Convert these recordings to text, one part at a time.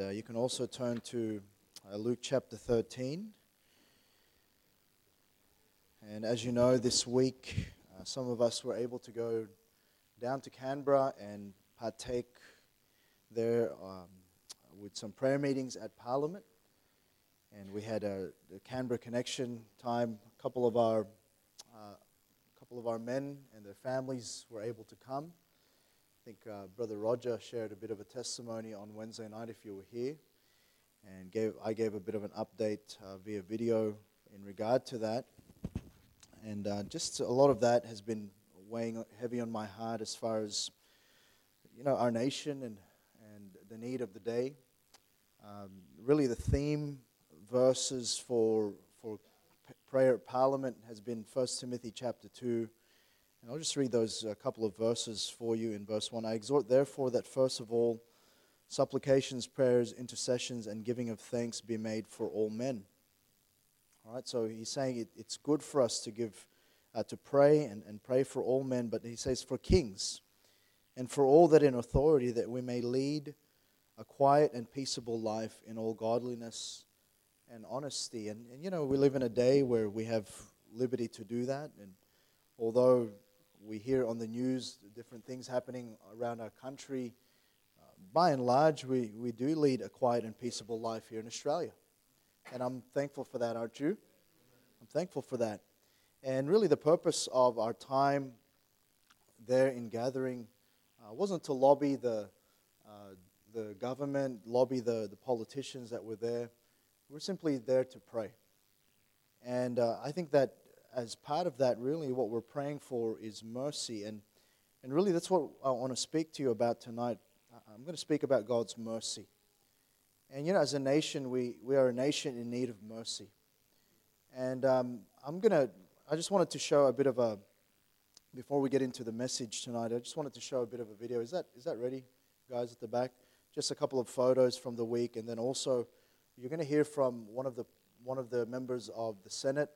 And you can also turn to Luke chapter 13. And as you know, this week, some of us were able to go down to Canberra and partake there with some prayer meetings at Parliament. And we had a Canberra connection time. A couple of our men and their families were able to come. I think Brother Roger shared a bit of a testimony on Wednesday night if you were here, and I gave a bit of an update via video in regard to that. And just a lot of that has been weighing heavy on my heart as far as, you know, our nation and the need of the day. Really the theme verses for prayer at Parliament has been First Timothy chapter 2. And I'll just read those couple of verses for you in verse 1. I exhort therefore that first of all, supplications, prayers, intercessions, and giving of thanks be made for all men. All right, so he's saying it's good for us to give, to pray and pray for all men. But he says for kings and for all that in authority, that we may lead a quiet and peaceable life in all godliness and honesty. And you know, we live in a day where we have liberty to do that. And although we hear on the news different things happening around our country, by and large, we do lead a quiet and peaceable life here in Australia. And I'm thankful for that, aren't you? I'm thankful for that. And really the purpose of our time there in gathering wasn't to lobby the government, lobby the politicians that were there. We're simply there to pray. And I think that as part of that, really what we're praying for is mercy. And really that's what I want to speak to you about tonight. I'm going to speak about God's mercy. And, you know, as a nation, we are a nation in need of mercy. And I just wanted to show a bit of a, before we get into the message tonight, I just wanted to show a bit of a video. Is that ready, guys, at the back? Just a couple of photos from the week. And then also, you're going to hear from one of the members of the Senate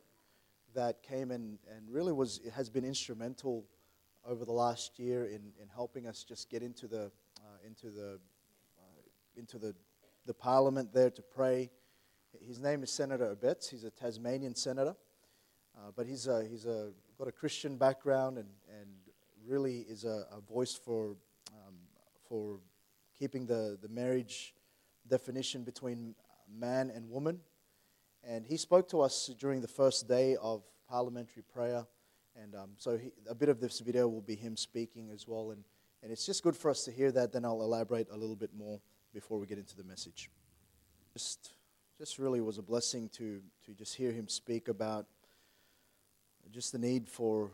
that came in and really has been instrumental over the last year in helping us just get into the Parliament there to pray. His name is Senator Abetz. He's a Tasmanian senator, but he's got a Christian background and really is a voice for keeping the marriage definition between man and woman. And he spoke to us during the first day of parliamentary prayer. And so a bit of this video will be him speaking as well. And it's just good for us to hear that. Then I'll elaborate a little bit more before we get into the message. Just really was a blessing to just hear him speak about just the need for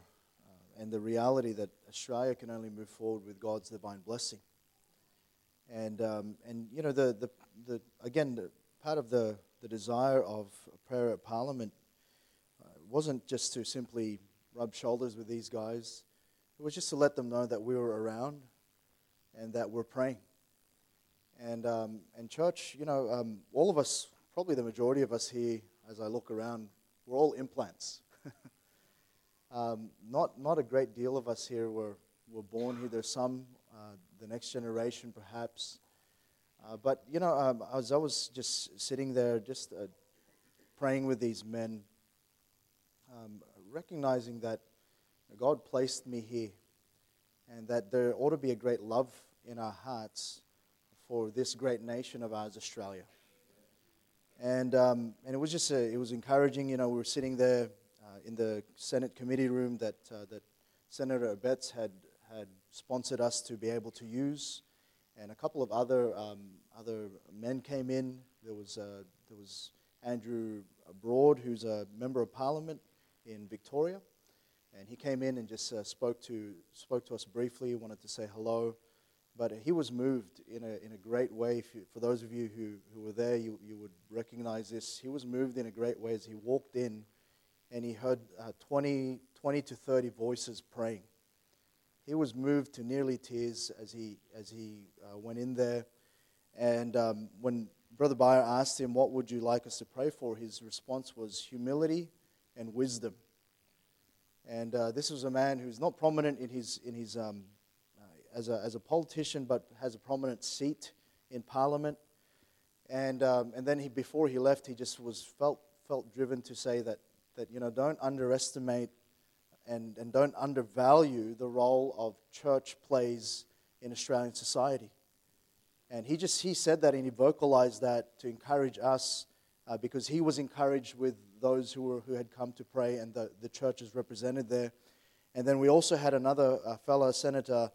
and the reality that Australia can only move forward with God's divine blessing. And you know, the part of the desire of prayer at Parliament wasn't just to simply rub shoulders with these guys. It was just to let them know that we were around and that we're praying. And church, you know, all of us, probably the majority of us here, as I look around, we're all implants. Not a great deal of us here were born here. There's some, the next generation perhaps. But, you know, as I was just sitting there, just praying with these men, recognizing that God placed me here and that there ought to be a great love in our hearts for this great nation of ours, Australia. And it was just, it was encouraging. You know, we were sitting there in the Senate committee room that Senator Abetz had sponsored us to be able to use. And a couple of other men came in. There was Andrew Broad, who's a member of Parliament in Victoria, and he came in and just spoke to us briefly. Wanted to say hello, but he was moved in a great way. For those of you who were there, you would recognize this. He was moved in a great way as he walked in, and he heard 20 to 30 voices praying. He was moved to nearly tears as he went in there. And when Brother Bayer asked him, what would you like us to pray for? His response was humility and wisdom. And this was a man who's not prominent as a politician, but has a prominent seat in Parliament. And then before he left, he just was felt driven to say that don't underestimate and don't undervalue the role of church plays in Australian society. And he said that, and he vocalized that to encourage us, because he was encouraged with those who had come to pray and the churches represented there. And then we also had another fellow senator,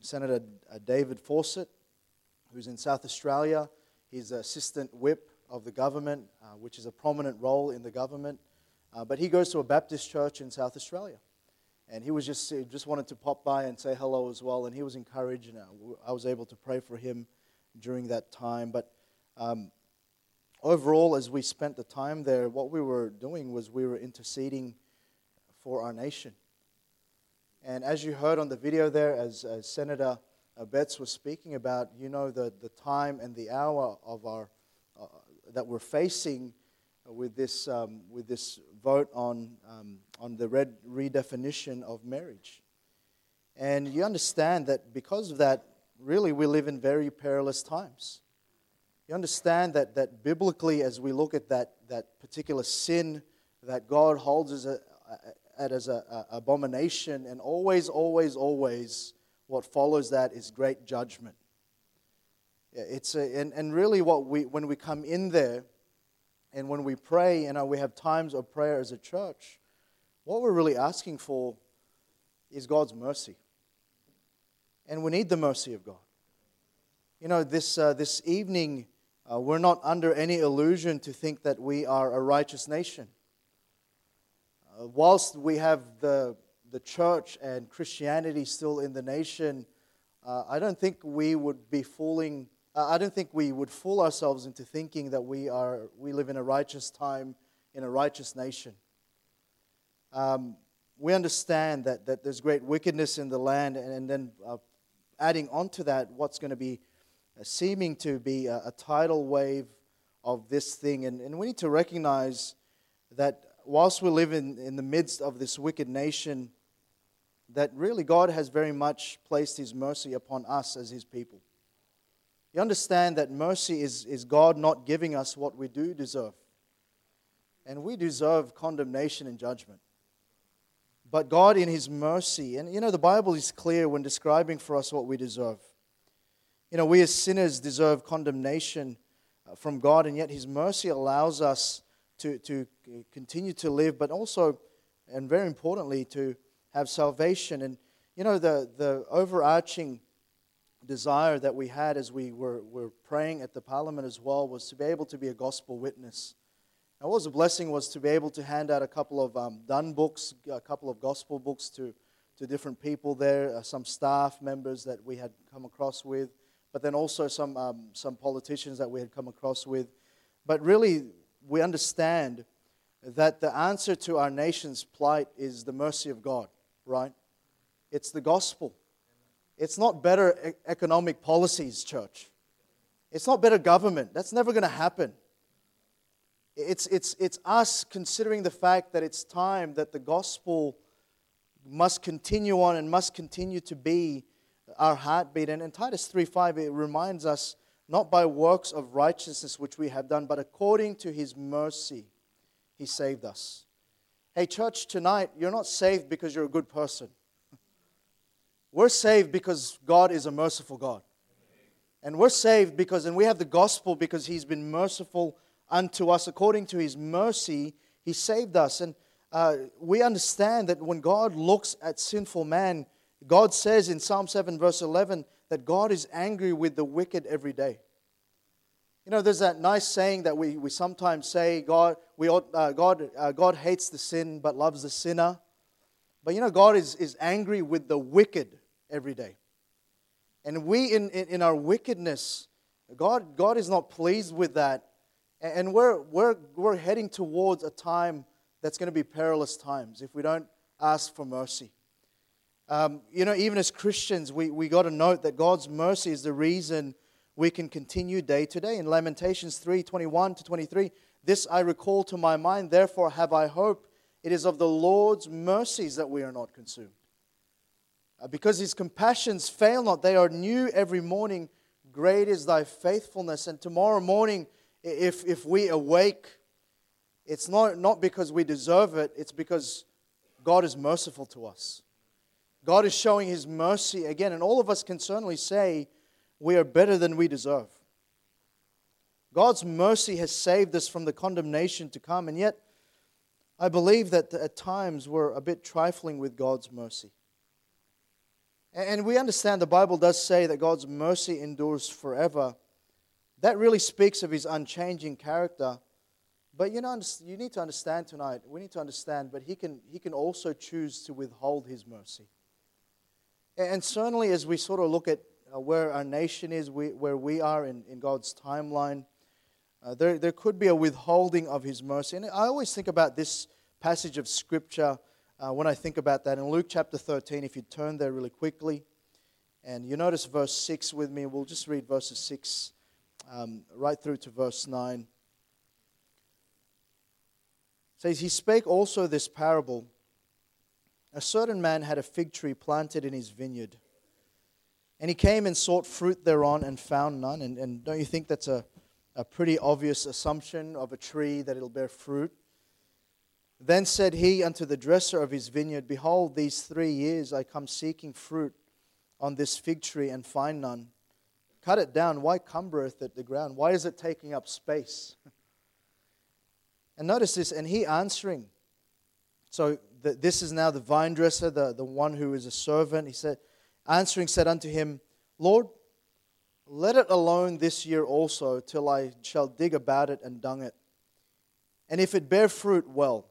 Senator David Fawcett, who's in South Australia. He's the assistant whip of the government, which is a prominent role in the government. But he goes to a Baptist church in South Australia. And he was just wanted to pop by and say hello as well. And he was encouraged, and I was able to pray for him during that time. But overall, as we spent the time there, what we were doing was we were interceding for our nation. And as you heard on the video there, as Senator Abetz was speaking about, the time and the hour of our that we're facing with this vote on the redefinition of marriage. And you understand that because of that, really we live in very perilous times. You understand that biblically, as we look at that particular sin that God holds as an abomination, and always, always, always what follows that is great judgment. It's and really when we come in there, and when we pray, and we have times of prayer as a church, what we're really asking for is God's mercy, and we need the mercy of God. This evening, we're not under any illusion to think that we are a righteous nation. Whilst we have the church and Christianity still in the nation, I don't think we would be fooling. I don't think we would fool ourselves into thinking that we live in a righteous time, in a righteous nation. We understand that there's great wickedness in the land, and then adding on to that, what's going to be seeming to be a tidal wave of this thing. And we need to recognize that whilst we live in the midst of this wicked nation, that really God has very much placed His mercy upon us as His people. You understand that mercy is God not giving us what we do deserve. And we deserve condemnation and judgment. But God in His mercy, and the Bible is clear when describing for us what we deserve. We as sinners deserve condemnation from God, and yet His mercy allows us to continue to live, but also, and very importantly, to have salvation. And the overarching desire that we had as we were praying at the Parliament as well was to be able to be a gospel witness. And what was a blessing was to be able to hand out a couple of done books, a couple of gospel books to different people there, some staff members that we had come across with, but then also some politicians that we had come across with. But really, we understand that the answer to our nation's plight is the mercy of God, right? It's the gospel. It's not better economic policies, church. It's not better government. That's never going to happen. It's us considering the fact that it's time that the gospel must continue on and must continue to be our heartbeat. And in Titus 3:5, it reminds us, not by works of righteousness which we have done, but according to His mercy, He saved us. Hey, church, tonight, you're not saved because you're a good person. We're saved because God is a merciful God. And we're saved and we have the gospel because He's been merciful unto us. According to His mercy, He saved us. And we understand that when God looks at sinful man, God says in Psalm 7 verse 11 that God is angry with the wicked every day. There's that nice saying that we sometimes say, God hates the sin but loves the sinner. But God is angry with the wicked every day. And we, in our wickedness, God is not pleased with that. And we're heading towards a time that's going to be perilous times if we don't ask for mercy. Even as Christians, we got to note that God's mercy is the reason we can continue day to day. In Lamentations 3:21-23, this I recall to my mind, therefore have I hope. It is of the Lord's mercies that we are not consumed. Because His compassions fail not, they are new every morning. Great is thy faithfulness. And tomorrow morning, if we awake, it's not because we deserve it. It's because God is merciful to us. God is showing His mercy again. And all of us can certainly say we are better than we deserve. God's mercy has saved us from the condemnation to come. And yet, I believe that at times we're a bit trifling with God's mercy. And we understand the Bible does say that God's mercy endures forever. That really speaks of His unchanging character. But you need to understand tonight, we need to understand, but He can also choose to withhold His mercy. And certainly as we sort of look at where our nation is, where we are in God's timeline, there could be a withholding of His mercy. And I always think about this passage of Scripture when I think about that. In Luke chapter 13, if you turn there really quickly, and you notice verse 6 with me, we'll just read verses 6 right through to verse 9. It says, He spake also this parable. A certain man had a fig tree planted in his vineyard, and he came and sought fruit thereon and found none. And don't you think that's a pretty obvious assumption of a tree that it'll bear fruit? Then said he unto the dresser of his vineyard, Behold, these 3 years I come seeking fruit on this fig tree and find none. Cut it down. Why cumbereth it the ground? Why is it taking up space? And notice this, and he answering. So this is now the vine dresser, the one who is a servant. He said, answering said unto him, Lord, let it alone this year also, till I shall dig about it and dung it. And if it bear fruit, well.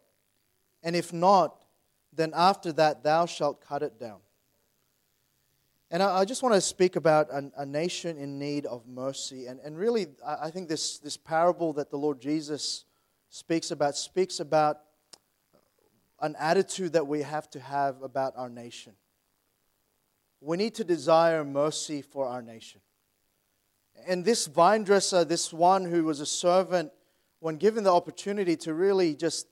And if not, then after that thou shalt cut it down. And I just want to speak about a nation in need of mercy. And really, I think this parable that the Lord Jesus speaks about an attitude that we have to have about our nation. We need to desire mercy for our nation. And this vine dresser, this one who was a servant, when given the opportunity to really just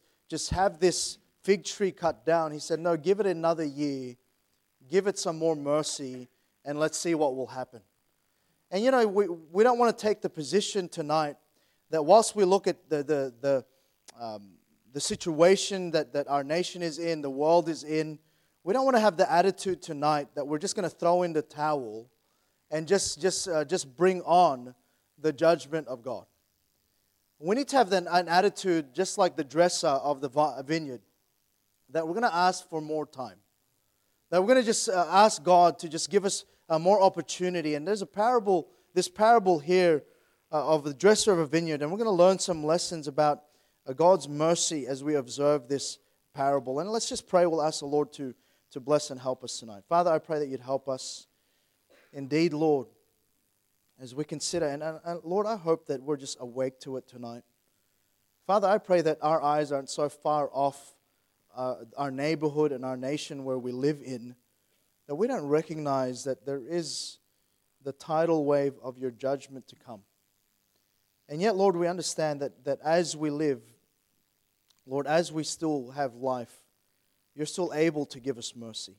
have this fig tree cut down, he said, no, give it another year. Give it some more mercy, and let's see what will happen. And we don't want to take the position tonight that whilst we look at the situation that our nation is in, the world is in, we don't want to have the attitude tonight that we're just going to throw in the towel and just bring on the judgment of God. We need to have an attitude just like the dresser of the vineyard, that we're going to ask for more time, that we're going to just ask God to just give us more opportunity. And there's this parable here of the dresser of a vineyard, and we're going to learn some lessons about God's mercy as we observe this parable. And let's just pray. We'll ask the Lord to bless and help us tonight. Father, I pray that you'd help us. Indeed, Lord, as we consider, and Lord, I hope that we're just awake to it tonight. Father, I pray that our eyes aren't so far off our neighborhood and our nation where we live in, that we don't recognize that there is the tidal wave of your judgment to come. And yet, Lord, we understand that as we live, Lord, as we still have life, you're still able to give us mercy.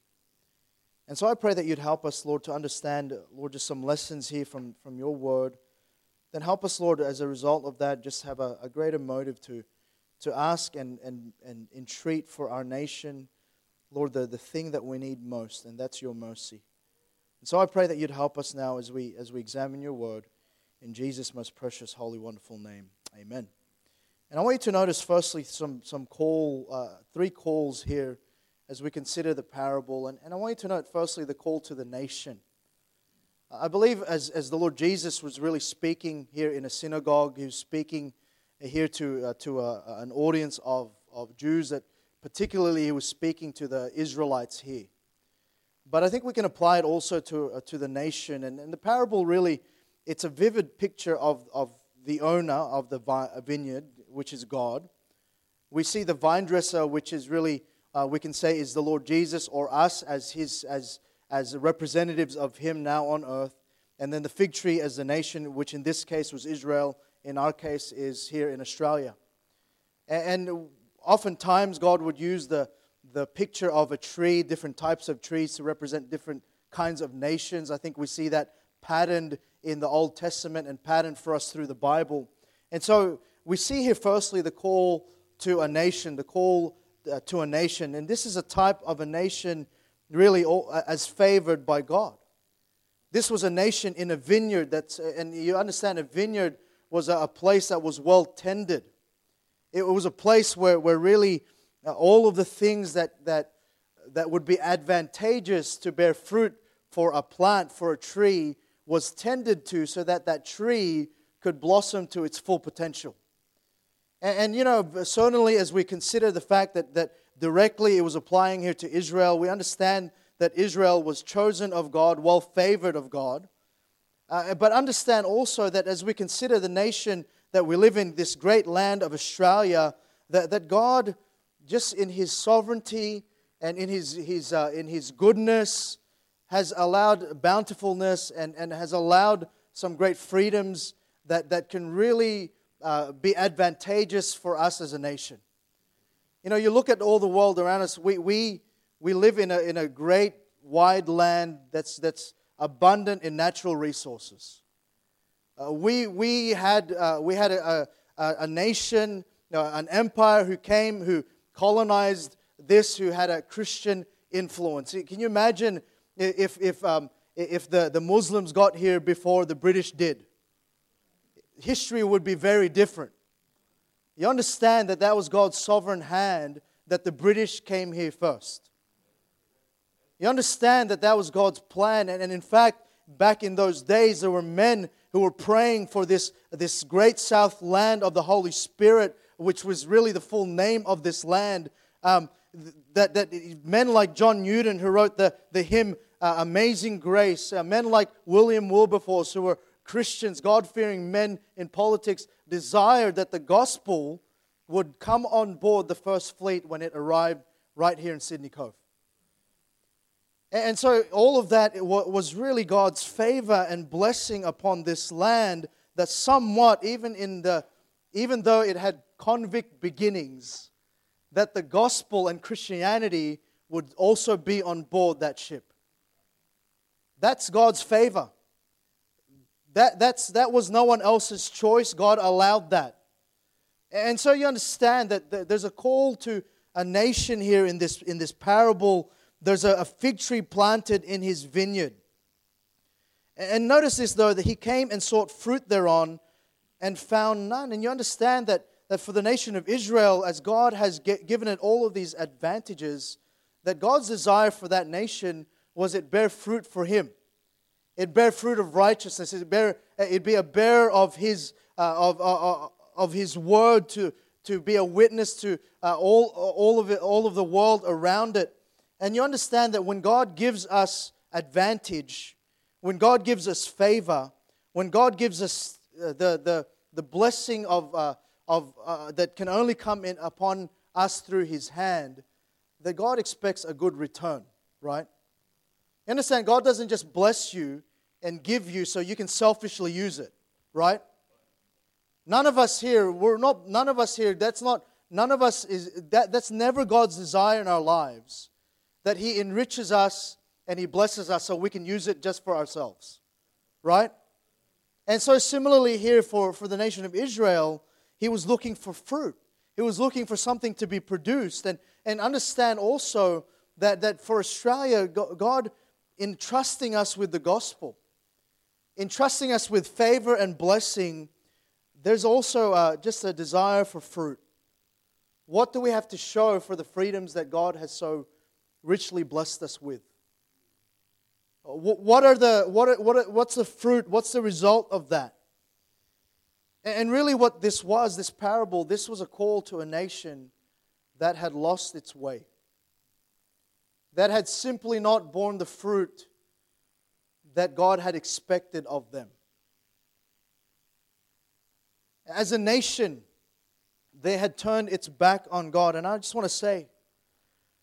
And so I pray that you'd help us, Lord, to understand, Lord, just some lessons here from your word. Then help us, Lord, as a result of that, just have a greater motive to ask and entreat for our nation, Lord, the thing that we need most, and that's your mercy. And so I pray that you'd help us now as we examine your word in Jesus' most precious, holy, wonderful name. Amen. And I want you to notice, firstly, three calls here as we consider the parable. And I want you to note, firstly, the call to the nation. I believe as the Lord Jesus was really speaking here in a synagogue, he was speaking here to an audience of Jews, that particularly he was speaking to the Israelites here. But I think we can apply it also to the nation. And the parable really, it's a vivid picture of the owner of the vineyard, which is God. We see the vine dresser, which is really, we can say, is the Lord Jesus, or us as representatives of Him now on earth, and then the fig tree as the nation, which in this case was Israel, in our case is here in Australia. And oftentimes God would use the picture of a tree, different types of trees, to represent different kinds of nations. I think we see that patterned in the Old Testament and patterned for us through the Bible. And so we see here firstly the call to a nation, the call to a nation. And this is a type of a nation really as favored by God. This was a nation in a vineyard, and you understand a vineyard was a place that was well tended. It was a place where really all of the things that would be advantageous to bear fruit for a plant, for a tree, was tended to so that that tree could blossom to its full potential. And you know, certainly as we consider the fact that directly it was applying here to Israel, we understand that Israel was chosen of God, well favored of God. But understand also that as we consider the nation that we live in, this great land of Australia, that God, just in His sovereignty and in His goodness, has allowed bountifulness and has allowed some great freedoms that can really be advantageous for us as a nation. You know, you look at all the world around us. We live in a great wide land that's abundant in natural resources. We had a nation, an empire who colonized this, who had a Christian influence. Can you imagine if the Muslims got here before the British did? History would be very different. You understand that was God's sovereign hand that the British came here first. You understand that was God's plan. And in fact, back in those days, there were men who were praying for this great south land of the Holy Spirit, which was really the full name of this land. That men like John Newton, who wrote the hymn Amazing Grace, men like William Wilberforce, who were Christians, God-fearing men in politics, desired that the gospel would come on board the first fleet when it arrived right here in Sydney Cove. And so all of that was really God's favor and blessing upon this land that somewhat, even though it had convict beginnings, that the gospel and Christianity would also be on board that ship. That's God's favor. That was no one else's choice. God allowed that. And so you understand that there's a call to a nation here in this parable. There's a fig tree planted in his vineyard. And notice this, though, that he came and sought fruit thereon and found none. And you understand that for the nation of Israel, as God has given it all of these advantages, that God's desire for that nation was it bear fruit for him. It bear fruit of righteousness. It be a bearer of his word to be a witness to all of the world around it. And you understand that when God gives us advantage, when God gives us favor, when God gives us the blessing of that can only come in upon us through His hand, that God expects a good return, right? You understand, God doesn't just bless you and give you so you can selfishly use it, right? That's never God's desire in our lives. That He enriches us and He blesses us so we can use it just for ourselves, right? And so similarly here for the nation of Israel, He was looking for fruit. He was looking for something to be produced. And understand also that for Australia, God entrusting us with the gospel, entrusting us with favor and blessing, there's also just a desire for fruit. What do we have to show for the freedoms that God has so richly blessed us with? What's the fruit? What's the result of that? And really, what this was, this parable, this was a call to a nation that had lost its way, that had simply not borne the fruit that God had expected of them. As a nation, they had turned its back on God, and I just want to say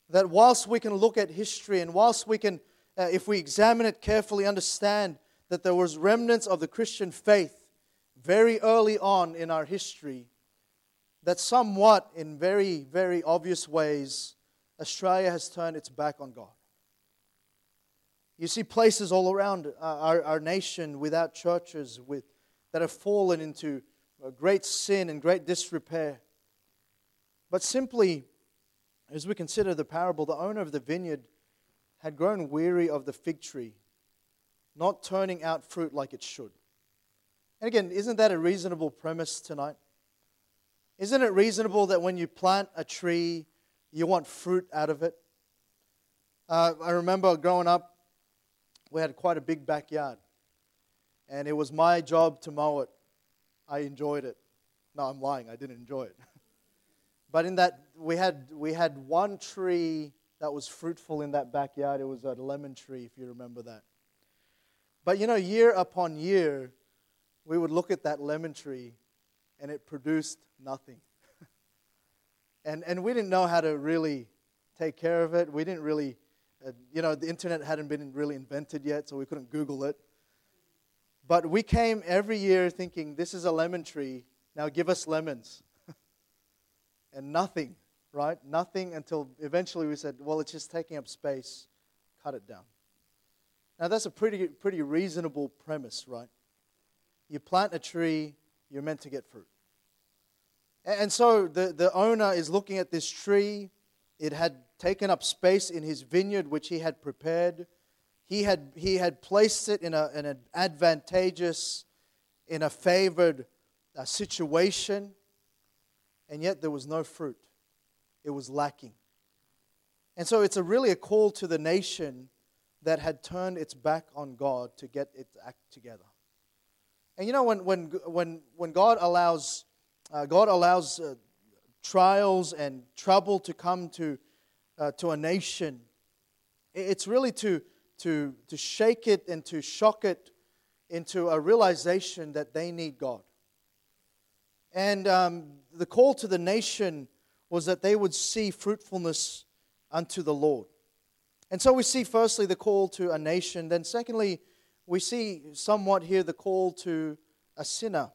that whilst we can look at history and whilst we can, if we examine it carefully, understand that there was remnants of the Christian faith very early on in our history, that somewhat in very, very obvious ways, Australia has turned its back on God. You see places all around our nation without churches that have fallen into great sin and great disrepair. But simply, as we consider the parable, the owner of the vineyard had grown weary of the fig tree, not turning out fruit like it should. And again, isn't that a reasonable premise tonight? Isn't it reasonable that when you plant a tree, you want fruit out of it? I remember growing up, we had quite a big backyard. And it was my job to mow it. I enjoyed it. No, I'm lying. I didn't enjoy it. But in that, we had one tree that was fruitful in that backyard. It was a lemon tree, if you remember that. But, year upon year, we would look at that lemon tree and it produced nothing. And we didn't know how to really take care of it. We didn't really, the internet hadn't been really invented yet, so we couldn't Google it. But we came every year thinking, this is a lemon tree, now give us lemons. And nothing, right? Nothing, until eventually we said, well, it's just taking up space, cut it down. Now that's a pretty reasonable premise, right? You plant a tree, you're meant to get fruit. And so the owner is looking at this tree. It had taken up space in his vineyard, which he had prepared. He had placed it in an advantageous, in a favored situation. And yet there was no fruit. It was lacking. And so it's really a call to the nation that had turned its back on God to get its act together. And when God allows trials and trouble to come to a nation, it's really to shake it and to shock it into a realization that they need God. And the call to the nation was that they would see fruitfulness unto the Lord. And so we see firstly the call to a nation. Then secondly, we see somewhat here the call to a sinner.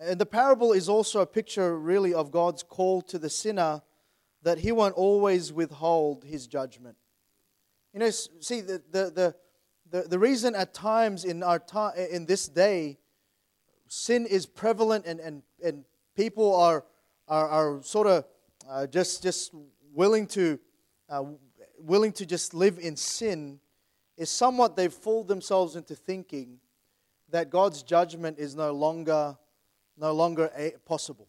And the parable is also a picture really of God's call to the sinner, that he won't always withhold his judgment. See, the reason at times in this day, sin is prevalent and people are sort of just willing to just live in sin is somewhat they've fooled themselves into thinking that God's judgment is no longer possible.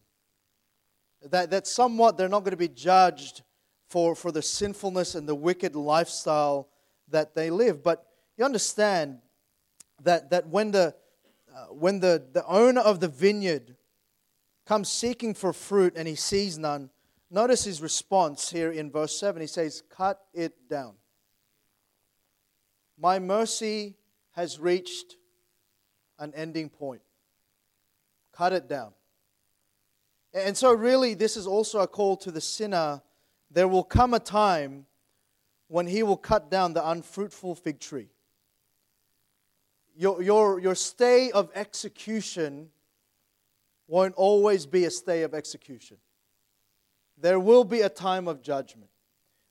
That somewhat they're not going to be judged for the sinfulness and the wicked lifestyle that they live. But you understand that when the owner of the vineyard comes seeking for fruit and he sees none, notice his response here in verse 7. He says, "Cut it down. My mercy has reached an ending point." Cut it down. And so really this is also a call to the sinner. There will come a time when he will cut down the unfruitful fig tree. Your stay of execution won't always be a stay of execution. There will be a time of judgment.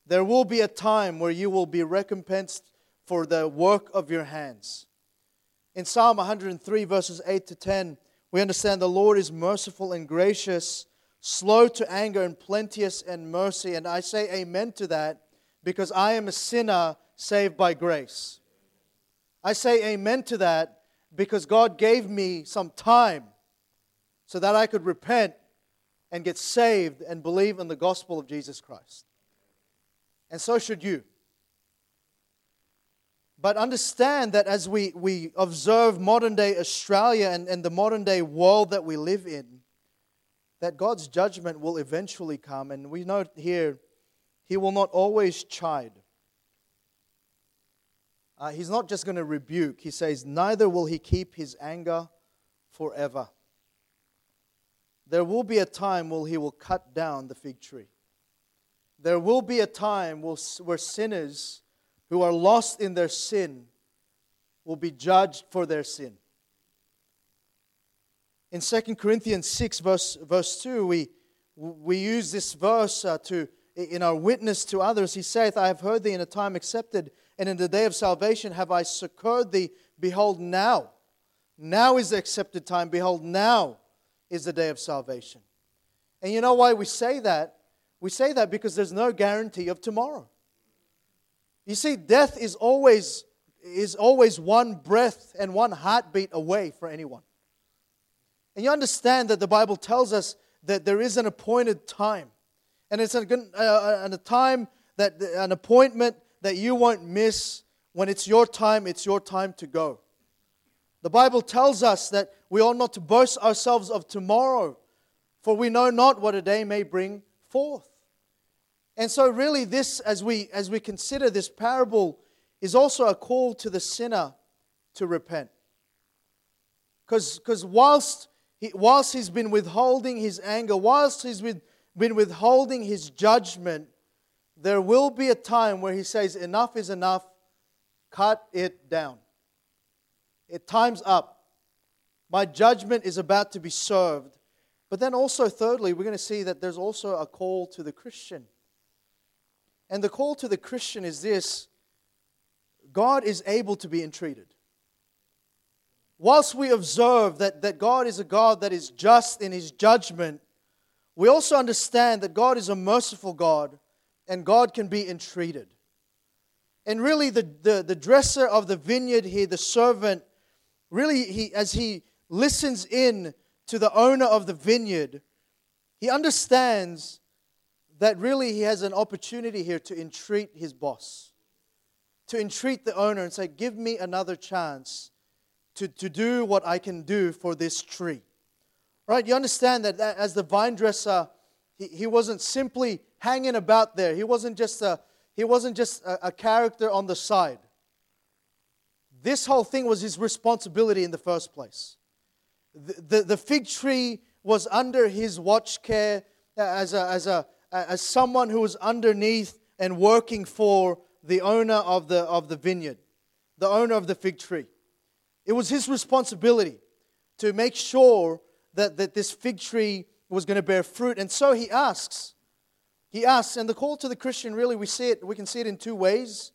There will be a time where you will be recompensed for the work of your hands. In Psalm 103 verses 8 to 10, we understand the Lord is merciful and gracious, slow to anger and plenteous in mercy. And I say amen to that because I am a sinner saved by grace. I say amen to that because God gave me some time so that I could repent and get saved and believe in the gospel of Jesus Christ. And so should you. But understand that as we observe modern-day Australia and the modern-day world that we live in, that God's judgment will eventually come. And we note here, He will not always chide. He's not just going to rebuke. He says, neither will he keep his anger forever. There will be a time when he will cut down the fig tree. There will be a time where sinners who are lost in their sin will be judged for their sin. In 2 Corinthians 6 verse 2, we use this verse in our witness to others. He saith, I have heard thee in a time accepted, and in the day of salvation have I succored thee. Behold, now. Now is the accepted time. Behold, now is the day of salvation. And you know why we say that? We say that because there's no guarantee of tomorrow. You see, death is always one breath and one heartbeat away for anyone. And you understand that the Bible tells us that there is an appointed time. And it's an appointment that you won't miss. When it's your time to go. The Bible tells us that we ought not to boast ourselves of tomorrow, for we know not what a day may bring forth. And so really this, as we consider this parable, is also a call to the sinner to repent. Because whilst he's been withholding his anger, whilst he's been withholding his judgment, there will be a time where he says, enough is enough, cut it down. Time's up. My judgment is about to be served. But then also, thirdly, we're going to see that there's also a call to the Christian. And the call to the Christian is this: God is able to be entreated. Whilst we observe that God is a God that is just in His judgment, we also understand that God is a merciful God and God can be entreated. And really the dresser of the vineyard here, the servant, really as he listens in to the owner of the vineyard, he understands that really he has an opportunity here to entreat his boss, to entreat the owner and say, give me another chance to do what I can do for this tree. Right? You understand that as the vine dresser, he wasn't simply hanging about there. He wasn't just a character on the side. This whole thing was his responsibility in the first place. The fig tree was under his watch care as someone who was underneath and working for the owner of the vineyard, the owner of the fig tree. It was his responsibility to make sure that this fig tree was going to bear fruit. And so he asks. And the call to the Christian, really, we can see it in two ways.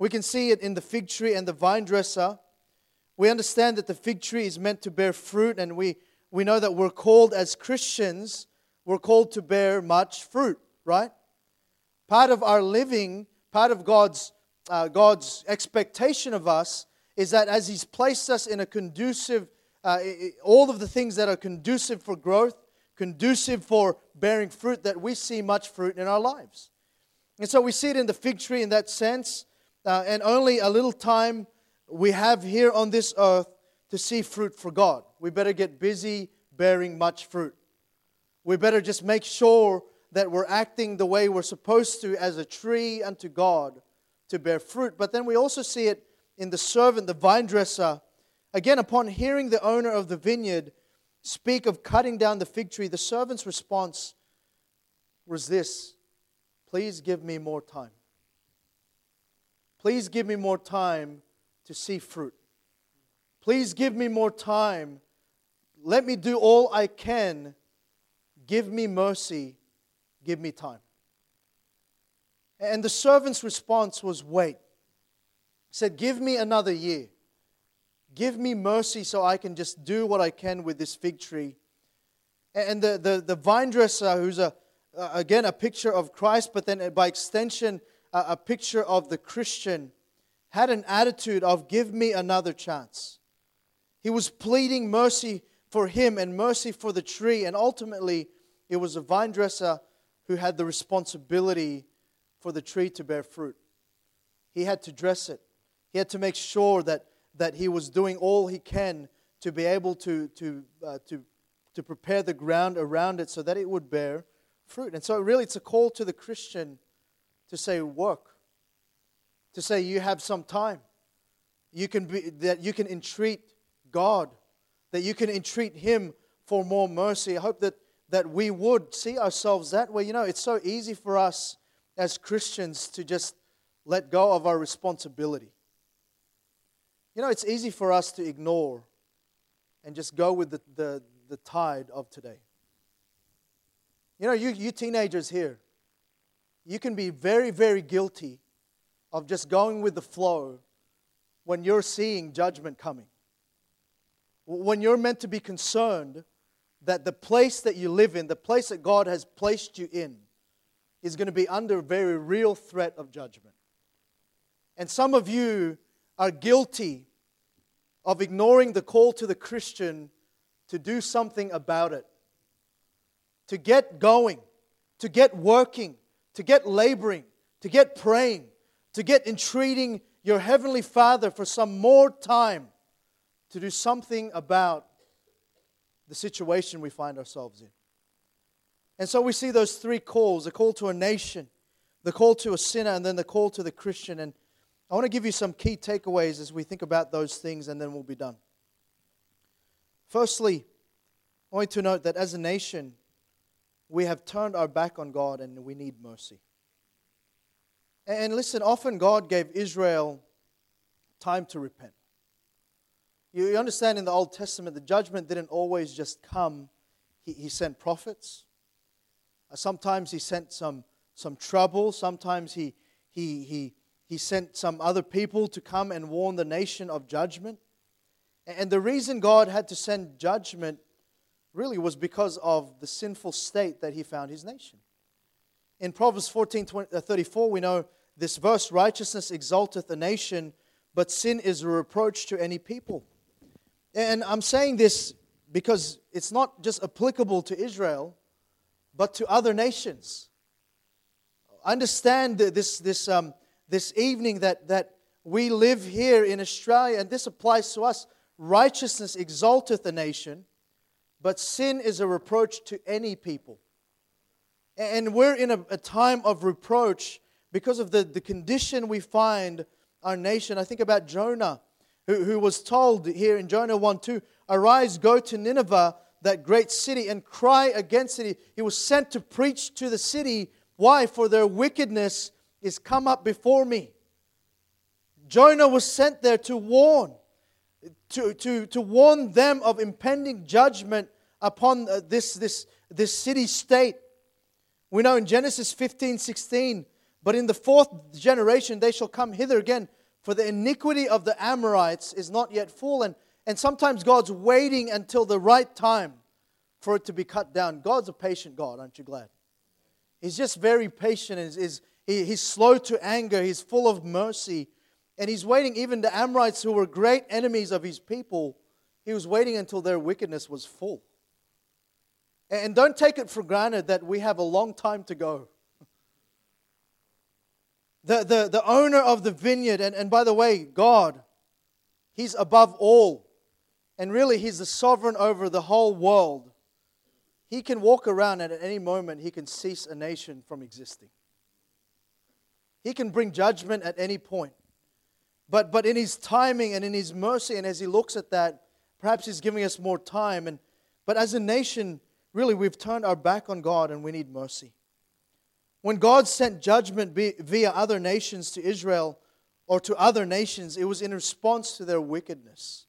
We can see it in the fig tree and the vine dresser. We understand that the fig tree is meant to bear fruit, and we know that we're called as Christians, we're called to bear much fruit, right? Part of our living, part of God's expectation of us is that as He's placed us in a conducive, all of the things that are conducive for growth, conducive for bearing fruit, that we see much fruit in our lives. And so we see it in the fig tree in that sense, and only a little time we have here on this earth to see fruit for God. We better get busy bearing much fruit. We better just make sure that we're acting the way we're supposed to as a tree unto God to bear fruit. But then we also see it in the servant, the vine dresser. Again, upon hearing the owner of the vineyard speak of cutting down the fig tree, the servant's response was this: please give me more time. Please give me more time to see fruit. Please give me more time. Let me do all I can. Give me mercy. Give me time. And the servant's response was wait. He said, give me another year. Give me mercy so I can just do what I can with this fig tree. And the vine dresser, who's again a picture of Christ, but then by extension a picture of the Christian, had an attitude of give me another chance. He was pleading mercy for him and mercy for the tree. And ultimately, it was the vine dresser who had the responsibility for the tree to bear fruit. He had to dress it. He had to make sure that he was doing all he can to be able to prepare the ground around it so that it would bear fruit. And so really it's a call to the Christian to say work, to say you have some time, you can entreat God, that you can entreat Him for more mercy. I hope that we would see ourselves that way. You know, it's so easy for us as Christians to just let go of our responsibility. You know, it's easy for us to ignore and just go with the tide of today. You know, you teenagers here, you can be very, very guilty of just going with the flow when you're seeing judgment coming. When you're meant to be concerned that the place that you live in, the place that God has placed you in, is going to be under very real threat of judgment. And some of you are guilty of ignoring the call to the Christian to do something about it, to get going, to get working, to get laboring, to get praying, to get entreating your Heavenly Father for some more time to do something about the situation we find ourselves in. And so we see those three calls, the call to a nation, the call to a sinner, and then the call to the Christian. And I want to give you some key takeaways as we think about those things, and then we'll be done. Firstly, I want to note that as a nation, we have turned our back on God and we need mercy. And listen, often God gave Israel time to repent. You understand in the Old Testament, the judgment didn't always just come. He sent prophets. Sometimes he sent some trouble. Sometimes he sent some other people to come and warn the nation of judgment. And the reason God had to send judgment really was because of the sinful state that he found his nation. In Proverbs 14:34, we know this verse, righteousness exalteth a nation, but sin is a reproach to any people. And I'm saying this because it's not just applicable to Israel, but to other nations. Understand this evening that we live here in Australia, and this applies to us. Righteousness exalteth a nation, but sin is a reproach to any people. And we're in a time of reproach because of the condition we find our nation. I think about Jonah, who was told here in Jonah 1:2, arise, go to Nineveh, that great city, and cry against it. He was sent to preach to the city. Why? For their wickedness is come up before me. Jonah was sent there to warn, to warn them of impending judgment upon this city state. We know in Genesis 15:16, but in the fourth generation they shall come hither again, for the iniquity of the Amorites is not yet full. And sometimes God's waiting until the right time for it to be cut down. God's a patient God, aren't you glad? He's just very patient. He's slow to anger. He's full of mercy. And he's waiting, even the Amorites who were great enemies of his people, he was waiting until their wickedness was full. And don't take it for granted that we have a long time to go. The owner of the vineyard, and by the way, God, He's above all. And really, He's the sovereign over the whole world. He can walk around, and at any moment, He can cease a nation from existing. He can bring judgment at any point. But in His timing and in His mercy, and as He looks at that, perhaps He's giving us more time. But as a nation, really, we've turned our back on God and we need mercy. When God sent judgment via other nations to Israel or to other nations, it was in response to their wickedness.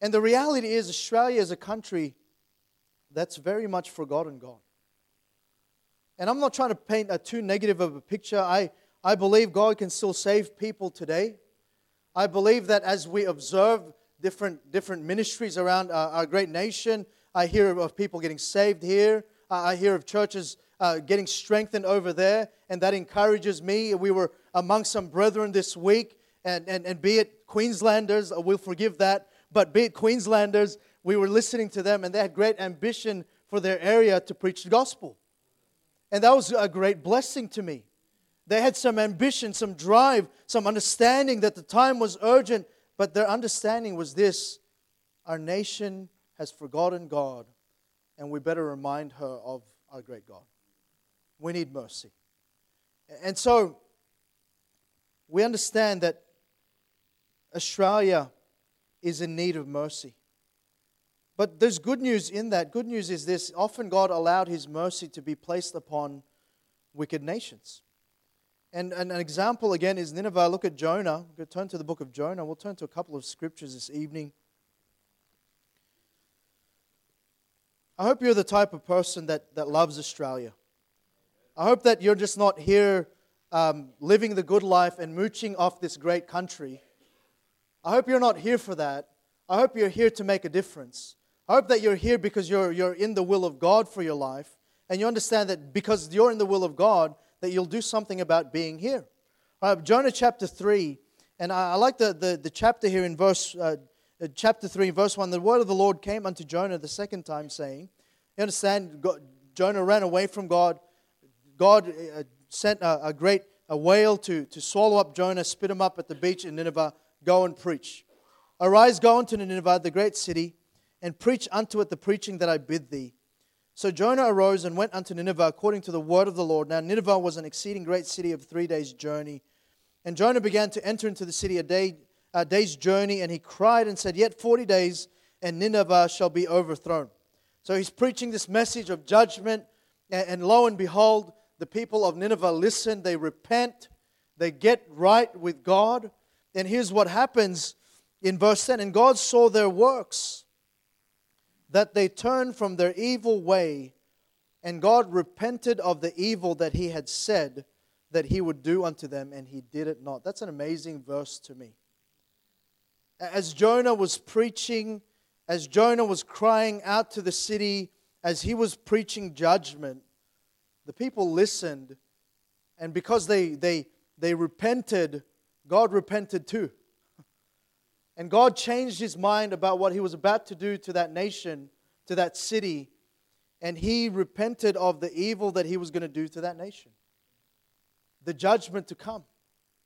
And the reality is, Australia is a country that's very much forgotten God. And I'm not trying to paint a too negative of a picture. I believe God can still save people today. I believe that as we observe different ministries around our great nation, I hear of people getting saved here. I hear of churches getting strengthened over there, and that encourages me. We were among some brethren this week, and be it Queenslanders, we'll forgive that, but be it Queenslanders, we were listening to them, and they had great ambition for their area to preach the gospel. And that was a great blessing to me. They had some ambition, some drive, some understanding that the time was urgent, but their understanding was this: our nation has forgotten God, and we better remind her of our great God. We need mercy. And so, we understand that Australia is in need of mercy. But there's good news in that. Good news is this: often God allowed His mercy to be placed upon wicked nations. And an example again is Nineveh. Look at Jonah. We'll turn to the book of Jonah. We'll turn to a couple of scriptures this evening. I hope you're the type of person that loves Australia. I hope that you're just not here living the good life and mooching off this great country. I hope you're not here for that. I hope you're here to make a difference. I hope that you're here because you're in the will of God for your life, and you understand that because you're in the will of God, that you'll do something about being here. All right, Jonah chapter 3, and I like the chapter here in verse chapter 3, verse 1. The word of the Lord came unto Jonah the second time, saying, you understand, God, Jonah ran away from God. God sent a whale to swallow up Jonah, spit him up at the beach in Nineveh. Go and preach. Arise, go unto Nineveh, the great city, and preach unto it the preaching that I bid thee. So Jonah arose and went unto Nineveh according to the word of the Lord. Now Nineveh was an exceeding great city of 3 days' journey. And Jonah began to enter into the city a day's journey, and he cried and said, Yet 40 days, and Nineveh shall be overthrown. So he's preaching this message of judgment, and lo and behold, the people of Nineveh listen, they repent, they get right with God. And here's what happens in verse 10. And God saw their works, that they turned from their evil way, and God repented of the evil that he had said that he would do unto them, and he did it not. That's an amazing verse to me. As Jonah was preaching, as Jonah was crying out to the city, as he was preaching judgment, the people listened, and because they repented, God repented too. And God changed his mind about what he was about to do to that nation, to that city, and he repented of the evil that he was going to do to that nation. The judgment to come.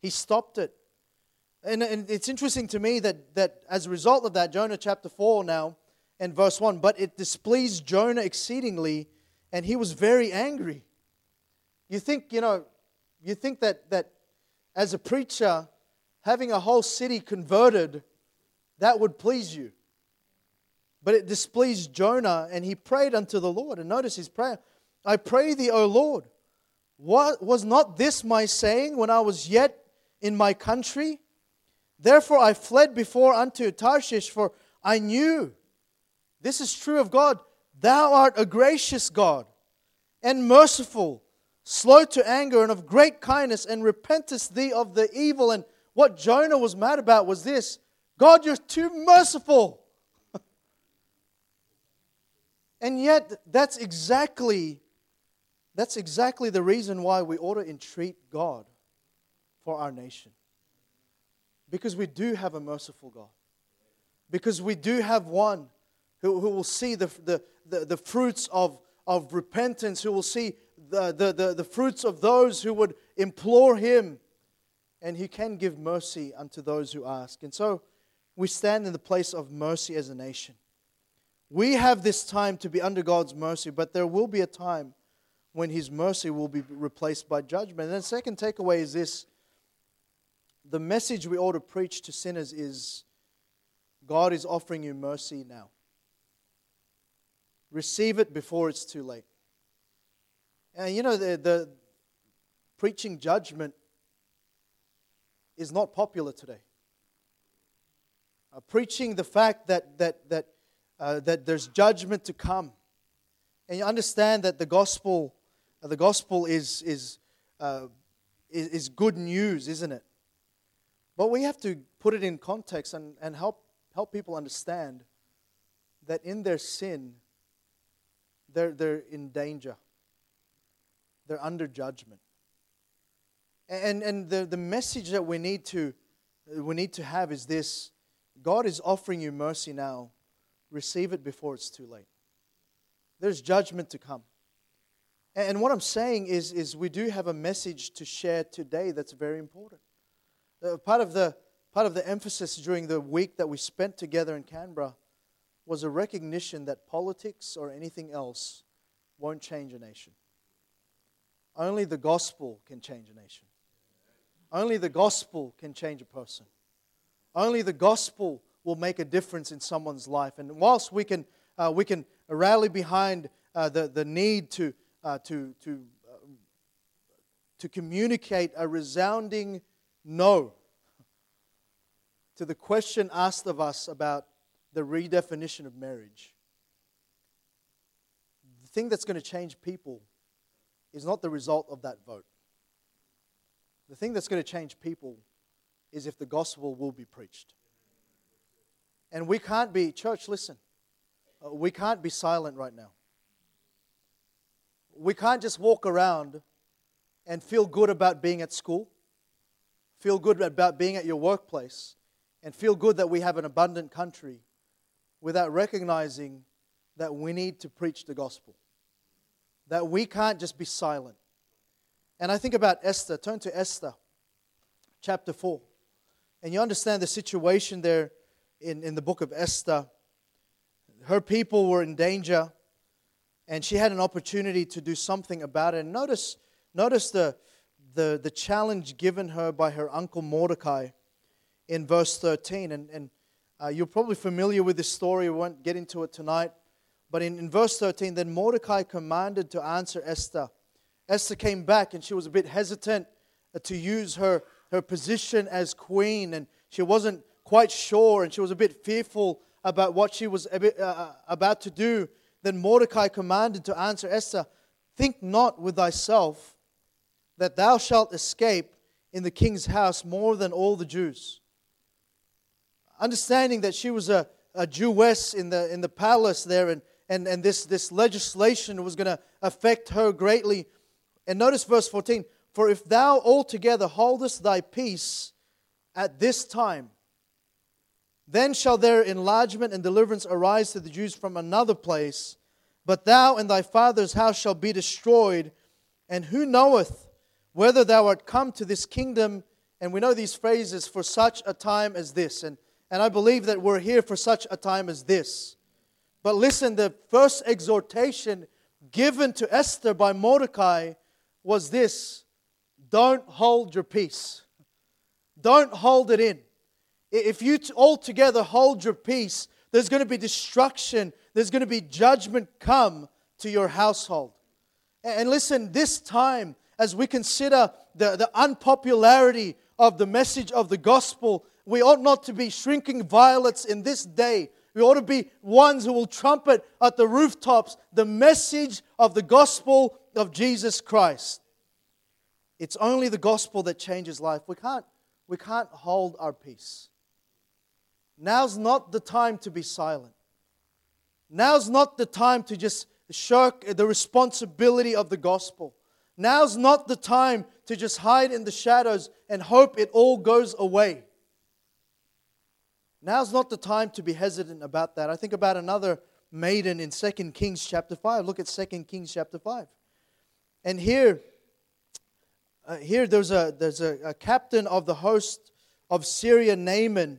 He stopped it. And it's interesting to me that as a result of that, Jonah chapter 4 now and verse 1, but it displeased Jonah exceedingly, and he was very angry. You think that as a preacher, having a whole city converted, that would please you. But it displeased Jonah, and he prayed unto the Lord. And notice his prayer. I pray thee, O Lord, what was not this my saying when I was yet in my country? Therefore I fled before unto Tarshish, for I knew, this is true of God, thou art a gracious God, and merciful, slow to anger, and of great kindness, and repentest thee of the evil. And what Jonah was mad about was this: God, you're too merciful. And yet, that's exactly the reason why we ought to entreat God for our nation. Because we do have a merciful God. Because we do have one who will see the fruits of repentance, who will see the fruits of those who would implore Him. And He can give mercy unto those who ask. And so we stand in the place of mercy as a nation. We have this time to be under God's mercy, but there will be a time when His mercy will be replaced by judgment. And then the second takeaway is this: the message we ought to preach to sinners is, God is offering you mercy now. Receive it before it's too late. And the preaching judgment is not popular today. Preaching the fact that there's judgment to come, and you understand that the gospel is good news, isn't it? But we have to put it in context and help people understand that in their sin, they're in danger. They're under judgment. And the message that we need to have is this: God is offering you mercy now. Receive it before it's too late. There's judgment to come. And what I'm saying is we do have a message to share today that's very important. Part of the emphasis during the week that we spent together in Canberra was a recognition that politics or anything else won't change a nation. Only the gospel can change a nation. Only the gospel can change a person. Only the gospel will make a difference in someone's life. And whilst we can rally behind the need to communicate a resounding no to the question asked of us about the redefinition of marriage, the thing that's going to change people is not the result of that vote. The thing that's going to change people is if the gospel will be preached. And we can't be, church, listen, we can't be silent right now. We can't just walk around and feel good about being at school, feel good about being at your workplace, and feel good that we have an abundant country without recognizing that we need to preach the gospel, that we can't just be silent. And I think about Esther. Turn to Esther, chapter 4. And you understand the situation there in the book of Esther. Her people were in danger, and she had an opportunity to do something about it. And notice the challenge given her by her uncle Mordecai in verse 13. And you're probably familiar with this story. We won't get into it tonight. But in verse 13, then Mordecai commanded to answer Esther. Esther came back and she was a bit hesitant to use her position as queen, and she wasn't quite sure, and she was a bit fearful about what she was about to do. Then Mordecai commanded to answer Esther, "Think not with thyself that thou shalt escape in the king's house more than all the Jews." Understanding that she was a Jewess in the palace there, and this legislation was going to affect her greatly. And notice verse 14, "For if thou altogether holdest thy peace at this time, then shall their enlargement and deliverance arise to the Jews from another place. But thou and thy father's house shall be destroyed. And who knoweth whether thou art come to this kingdom?" And we know these phrases, "for such a time as this." And I believe that we're here for such a time as this. But listen, the first exhortation given to Esther by Mordecai was this: don't hold your peace. Don't hold it in. If you altogether hold your peace, there's going to be destruction. There's going to be judgment come to your household. And listen, this time, as we consider the unpopularity of the message of the gospel, we ought not to be shrinking violets in this day. We ought to be ones who will trumpet at the rooftops the message of the gospel of Jesus Christ. It's only the gospel that changes life. We can't hold our peace. Now's not the time to be silent. Now's not the time to just shirk the responsibility of the gospel. Now's not the time to just hide in the shadows and hope it all goes away. Now's not the time to be hesitant about that. I think about another maiden in 2 Kings chapter 5. Look at 2 Kings chapter 5. And here there's a captain of the host of Syria, Naaman.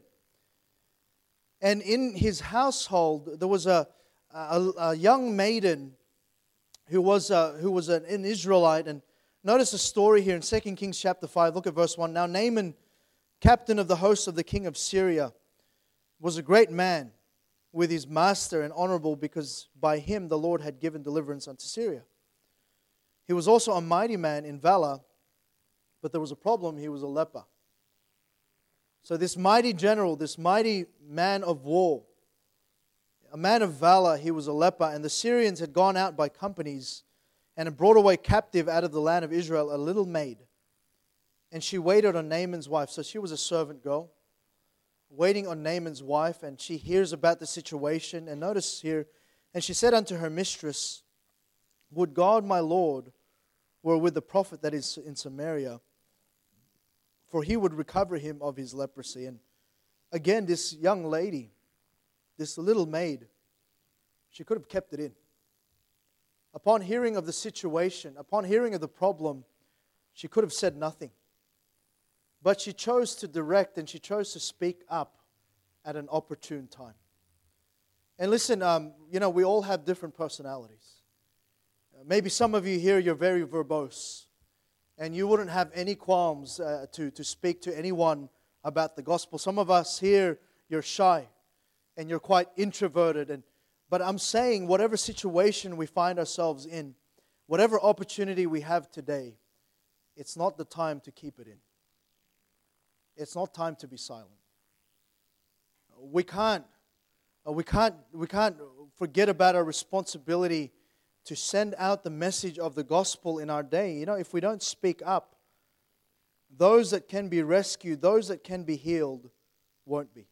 And in his household, there was a young maiden who was an Israelite. And notice the story here in 2 Kings chapter 5. Look at verse 1. "Now Naaman, captain of the host of the king of Syria, was a great man with his master and honorable, because by him the Lord had given deliverance unto Syria. He was also a mighty man in valor, but there was a problem: he was a leper." So this mighty general, this mighty man of war, a man of valor, he was a leper. "And the Syrians had gone out by companies and had brought away captive out of the land of Israel a little maid. And she waited on Naaman's wife." So she was a servant girl, waiting on Naaman's wife, and she hears about the situation. And notice here, "And she said unto her mistress, Would God my Lord were with the prophet that is in Samaria, for he would recover him of his leprosy." And again, this young lady, this little maid, she could have kept it in. Upon hearing of the situation, upon hearing of the problem, she could have said nothing. But she chose to direct, and she chose to speak up at an opportune time. And listen, we all have different personalities. Maybe some of you here, you're very verbose, and you wouldn't have any qualms to speak to anyone about the gospel. Some of us here, you're shy, and you're quite introverted. But I'm saying, whatever situation we find ourselves in, whatever opportunity we have today, it's not the time to keep it in. It's not time to be silent. We can't forget about our responsibility to send out the message of the gospel in our day. If we don't speak up, those that can be rescued, those that can be healed, won't be.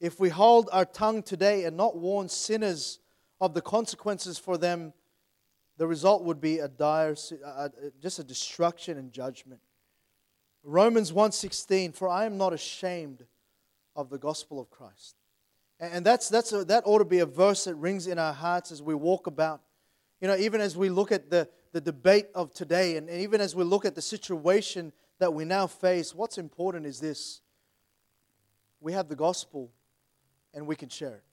If we hold our tongue today and not warn sinners of the consequences for them, the result would be a dire, just a destruction and judgment. Romans 1:16, for I am not ashamed of the gospel of Christ. And that ought to be a verse that rings in our hearts as we walk about. You know, even as we look at the debate of today, and even as we look at the situation that we now face, what's important is this. We have the gospel and we can share it.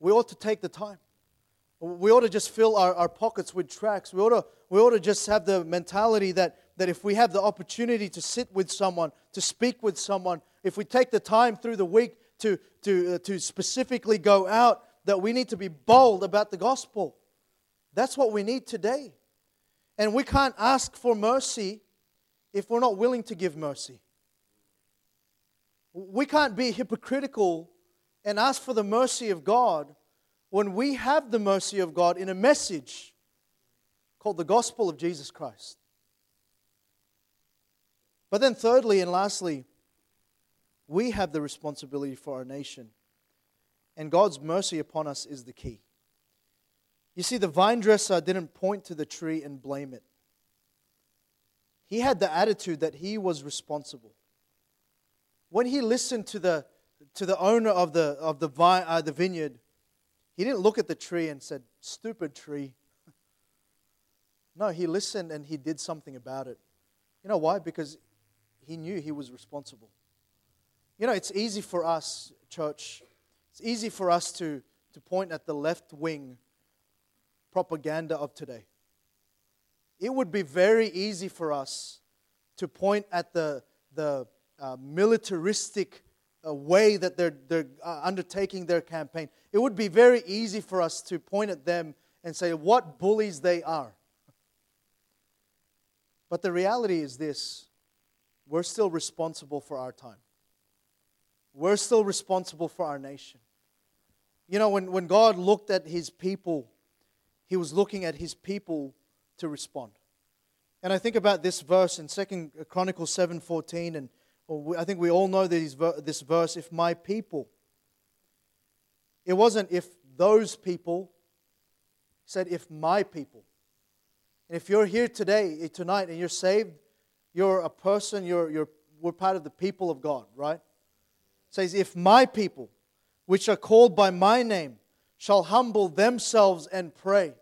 We ought to take the time. We ought to just fill our pockets with tracts. We ought to just have the mentality that if we have the opportunity to sit with someone, to speak with someone, if we take the time through the week to specifically go out, that we need to be bold about the gospel. That's what we need today. And we can't ask for mercy if we're not willing to give mercy. We can't be hypocritical and ask for the mercy of God when we have the mercy of God in a message called the gospel of Jesus Christ. But then thirdly and lastly, we have the responsibility for our nation. And God's mercy upon us is the key. You see, the vine dresser didn't point to the tree and blame it. He had the attitude that he was responsible. When he listened to the owner of the vineyard, he didn't look at the tree and said, "Stupid tree." No, he listened and he did something about it. You know why? Because he knew he was responsible. You know, it's easy for us, church, it's easy for us to point at the left-wing propaganda of today. It would be very easy for us to point at the militaristic way that they're undertaking their campaign. It would be very easy for us to point at them and say, what bullies they are. But the reality is this, we're still responsible for our time. We're still responsible for our nation. You know, when God looked at His people, He was looking at His people to respond. And I think about this verse in 2 Chronicles 7:14, and I think we all know this verse, if my people. It wasn't if those people, it said if my people. And if you're here tonight, and you're saved, you're a person, we're part of the people of God, right? It says, if my people, which are called by my name, shall humble themselves and pray,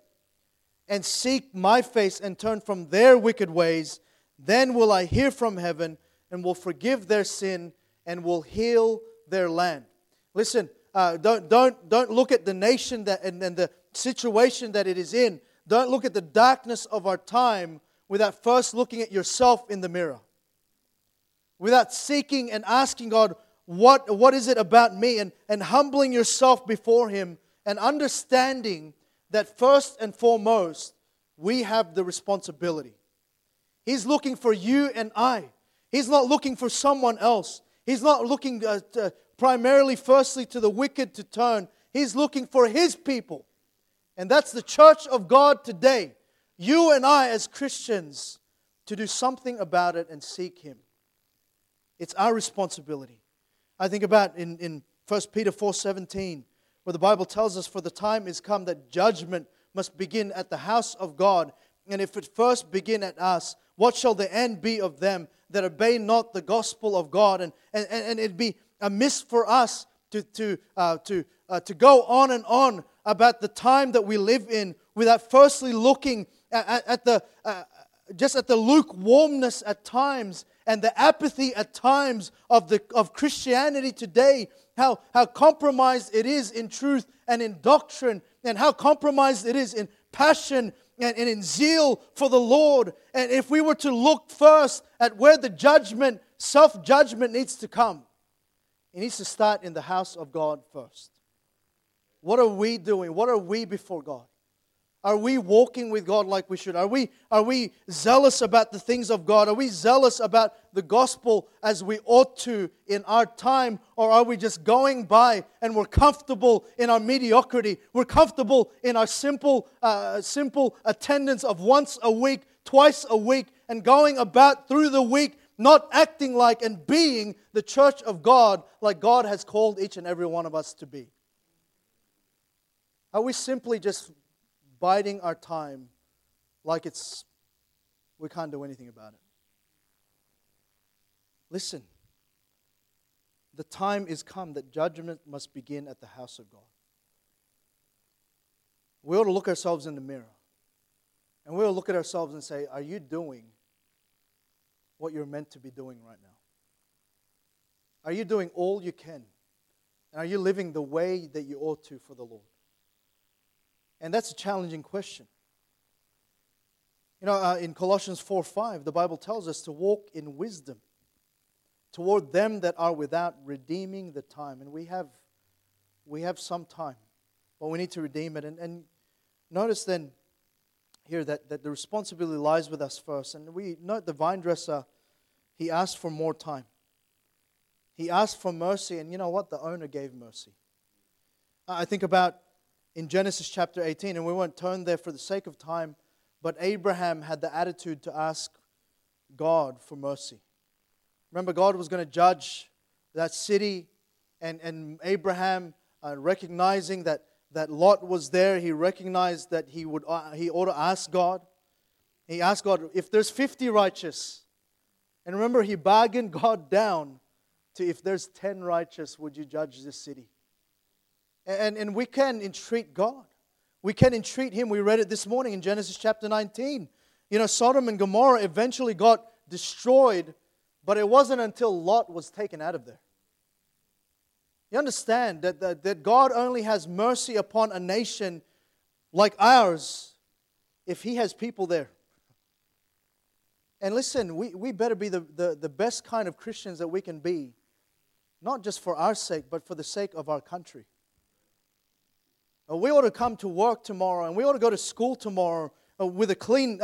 and seek my face and turn from their wicked ways, then will I hear from heaven and will forgive their sin and will heal their land. Listen, don't look at the nation and the situation that it is in. Don't look at the darkness of our time without first looking at yourself in the mirror. Without seeking and asking God, what is it about me? And humbling yourself before Him and understanding that first and foremost, we have the responsibility. He's looking for you and I. He's not looking for someone else. He's not looking primarily, firstly, to the wicked to turn. He's looking for His people. And that's the church of God today. You and I as Christians to do something about it and seek Him. It's our responsibility. I think about in 1 Peter 4:17, where the Bible tells us, for the time is come that judgment must begin at the house of God. And if it first begin at us, what shall the end be of them that obey not the gospel of God? And it'd be amiss for us to go on and on about the time that we live in without firstly looking at the lukewarmness at times and the apathy at times of Christianity today, how compromised it is in truth and in doctrine, and how compromised it is in passion and in zeal for the Lord. And if we were to look first at where the judgment, self-judgment needs to come, it needs to start in the house of God first. What are we doing? What are we before God? Are we walking with God like we should? Are we zealous about the things of God? Are we zealous about the gospel as we ought to in our time? Or are we just going by and we're comfortable in our mediocrity? We're comfortable in our simple attendance of once a week, twice a week, and going about through the week, not acting like and being the church of God like God has called each and every one of us to be? Are we simply just biding our time like it's we can't do anything about it? Listen, the time is come that judgment must begin at the house of God. We ought to look ourselves in the mirror. And we will look at ourselves and say, are you doing what you're meant to be doing right now? Are you doing all you can? And are you living the way that you ought to for the Lord? And that's a challenging question. You know, in Colossians 4:5, the Bible tells us to walk in wisdom toward them that are without, redeeming the time. And we have some time, but we need to redeem it. And notice then, here that the responsibility lies with us first. And we note the vine dresser, he asked for more time. He asked for mercy, and you know what? The owner gave mercy. I think about in Genesis chapter 18, and we won't turn there for the sake of time, but Abraham had the attitude to ask God for mercy. Remember, God was going to judge that city, and Abraham, recognizing that Lot was there, he recognized that he ought to ask God. He asked God, if there's 50 righteous, and remember, he bargained God down to, if there's 10 righteous, would you judge this city? And we can entreat God. We can entreat Him. We read it this morning in Genesis chapter 19. You know, Sodom and Gomorrah eventually got destroyed, but it wasn't until Lot was taken out of there. You understand that God only has mercy upon a nation like ours if He has people there. And listen, we better be the best kind of Christians that we can be, not just for our sake, but for the sake of our country. We ought to come to work tomorrow, and we ought to go to school tomorrow with a clean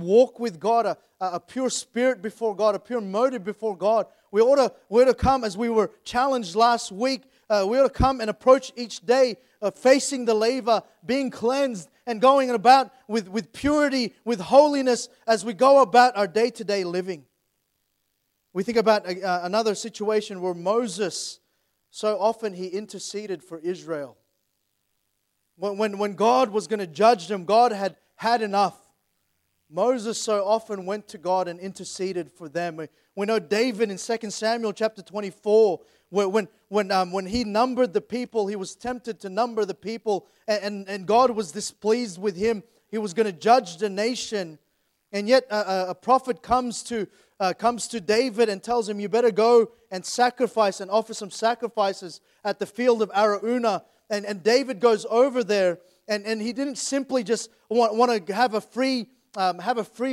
walk with God, a pure spirit before God, a pure motive before God. We ought to come, as we were challenged last week, we ought to come and approach each day facing the laver, being cleansed and going about with purity, with holiness as we go about our day-to-day living. We think about another situation where Moses, so often he interceded for Israel. When God was going to judge them, God had had enough. Moses so often went to God and interceded for them. We know David in 2 Samuel chapter 24, when he numbered the people, he was tempted to number the people, and God was displeased with him. He was going to judge the nation, and yet a prophet comes to David and tells him, "You better go and sacrifice and offer some sacrifices at the field of Araunah." And David goes over there, and he didn't simply just want to have a free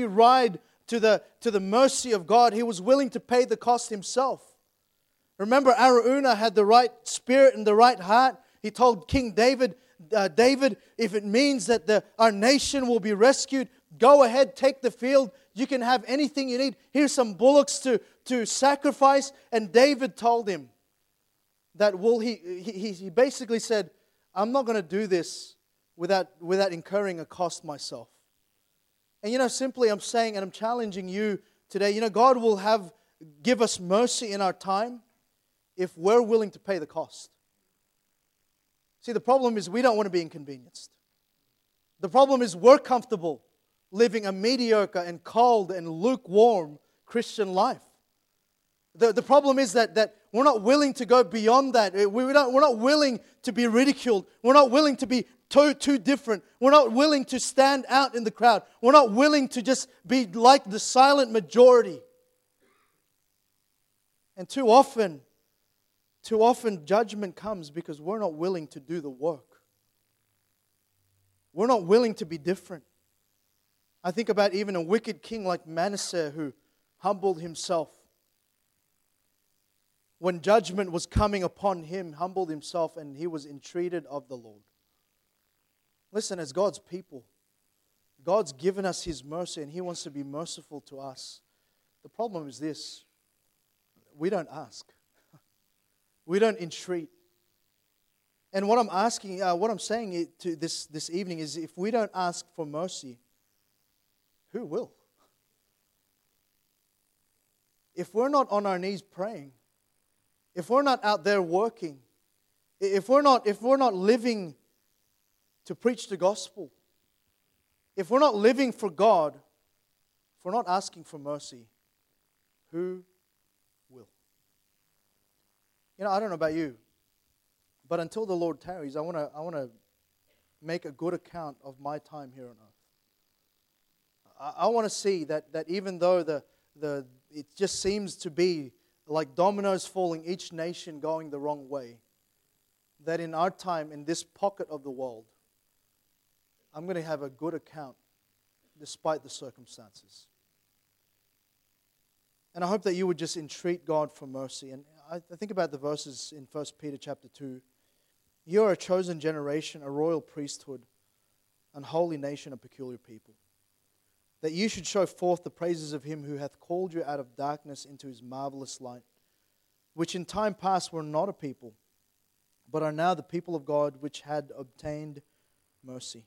ride to the mercy of God. He was willing to pay the cost himself. Remember, Araunah had the right spirit and the right heart. He told King David, David, if it means that our nation will be rescued, go ahead, take the field. You can have anything you need. Here's some bullocks to sacrifice. And David told him that he basically said, I'm not going to do this without incurring a cost myself. And you know, simply I'm saying, and I'm challenging you today, you know, God will give us mercy in our time if we're willing to pay the cost. See, the problem is we don't want to be inconvenienced. The problem is we're comfortable living a mediocre and cold and lukewarm Christian life. The problem is that we're not willing to go beyond that. We're not willing to be ridiculed. We're not willing to be too different. We're not willing to stand out in the crowd. We're not willing to just be like the silent majority. And too often judgment comes because we're not willing to do the work. We're not willing to be different. I think about even a wicked king like Manasseh, who humbled himself. When judgment was coming upon him, humbled himself, and he was entreated of the Lord. Listen, as God's people, God's given us His mercy, and He wants to be merciful to us. The problem is this: we don't ask. We don't entreat. And what I'm asking, what I'm saying to this evening is, if we don't ask for mercy, who will? If we're not on our knees praying, if we're not out there working, if we're not living to preach the gospel, if we're not living for God, if we're not asking for mercy, who will? You know, I don't know about you, but until the Lord tarries, I want to make a good account of my time here on earth. I want to see that even though it just seems to be like dominoes falling, each nation going the wrong way, that in our time, in this pocket of the world, I'm going to have a good account despite the circumstances. And I hope that you would just entreat God for mercy. And I think about the verses in 1 Peter chapter 2. You are a chosen generation, a royal priesthood, an holy nation, a peculiar people, that you should show forth the praises of him who hath called you out of darkness into his marvelous light, which in time past were not a people, but are now the people of God, which had obtained mercy,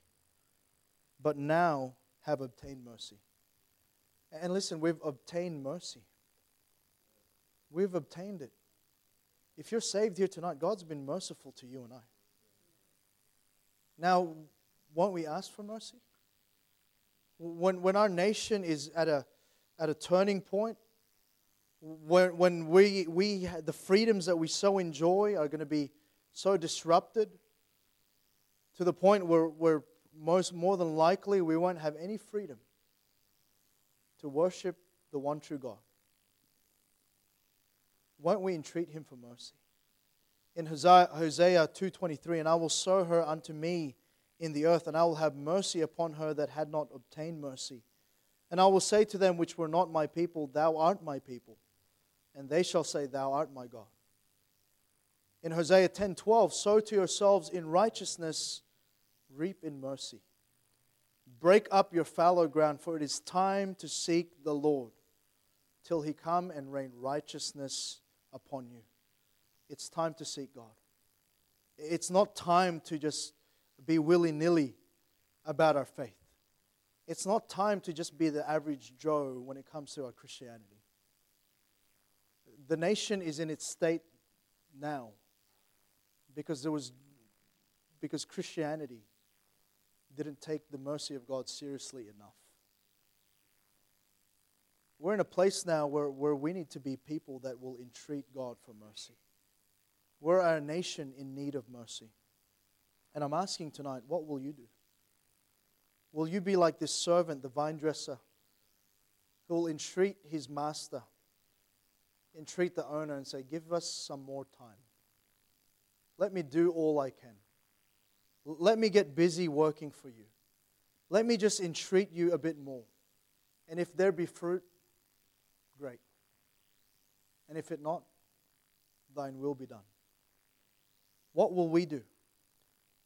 but now have obtained mercy. And listen, we've obtained mercy. We've obtained it. If you're saved here tonight, God's been merciful to you and I. Now, won't we ask for mercy? When our nation is at a turning point, when we the freedoms that we so enjoy are going to be so disrupted to the point where more than likely we won't have any freedom to worship the one true God. Won't we entreat him for mercy? In Hosea 2:23, and I will sow her unto me in the earth, and I will have mercy upon her that had not obtained mercy. And I will say to them which were not my people, thou art my people. And they shall say, thou art my God. In Hosea 10:12, sow to yourselves in righteousness, reap in mercy. Break up your fallow ground, for it is time to seek the Lord, till he come and rain righteousness upon you. It's time to seek God. It's not time to just be willy-nilly about our faith. It's not time to just be the average Joe when it comes to our Christianity. The nation is in its state now because Christianity didn't take the mercy of God seriously enough. We're in a place now where we need to be people that will entreat God for mercy. We're a nation in need of mercy. And I'm asking tonight, what will you do? Will you be like this servant, the vine dresser, who will entreat his master, entreat the owner and say, give us some more time. Let me do all I can. Let me get busy working for you. Let me just entreat you a bit more. And if there be fruit, great. And if it not, thine will be done. What will we do?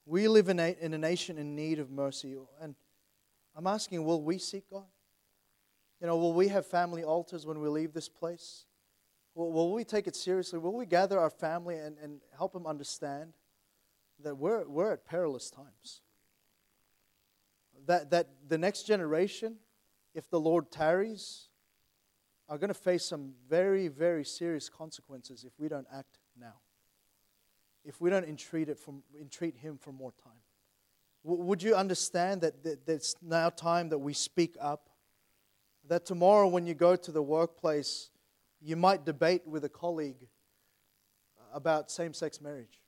We live in a nation in need of mercy. And I'm asking, will we seek God? You know, will we have family altars when we leave this place? Will we take it seriously? Will we gather our family and help them understand that we're at perilous times? That the next generation, if the Lord tarries, are going to face some very, very serious consequences if we don't act now, if we don't entreat him for more time. Would you understand that it's now time that we speak up? That tomorrow when you go to the workplace, you might debate with a colleague about same-sex marriage.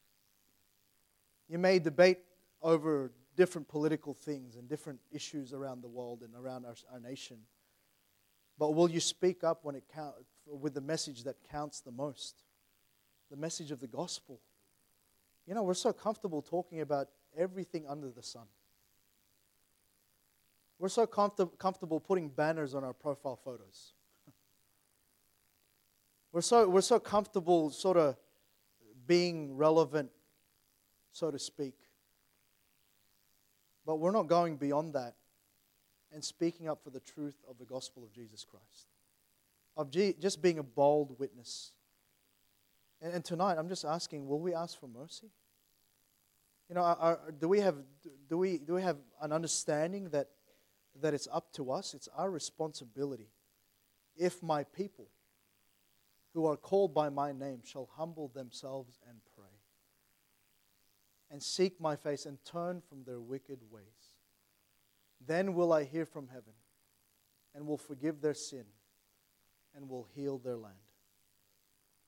You may debate over different political things and different issues around the world and around our nation. But will you speak up when it counts, with the message that counts the most? The message of the gospel. You know, we're so comfortable talking about everything under the sun. We're so comfortable putting banners on our profile photos. We're so comfortable sort of being relevant, so to speak. But we're not going beyond that and speaking up for the truth of the gospel of Jesus Christ, of just being a bold witness. And tonight, I'm just asking: will we ask for mercy? You know, do we have an understanding that that it's up to us, it's our responsibility. If my people who are called by my name shall humble themselves and pray and seek my face and turn from their wicked ways, then will I hear from heaven and will forgive their sin and will heal their land.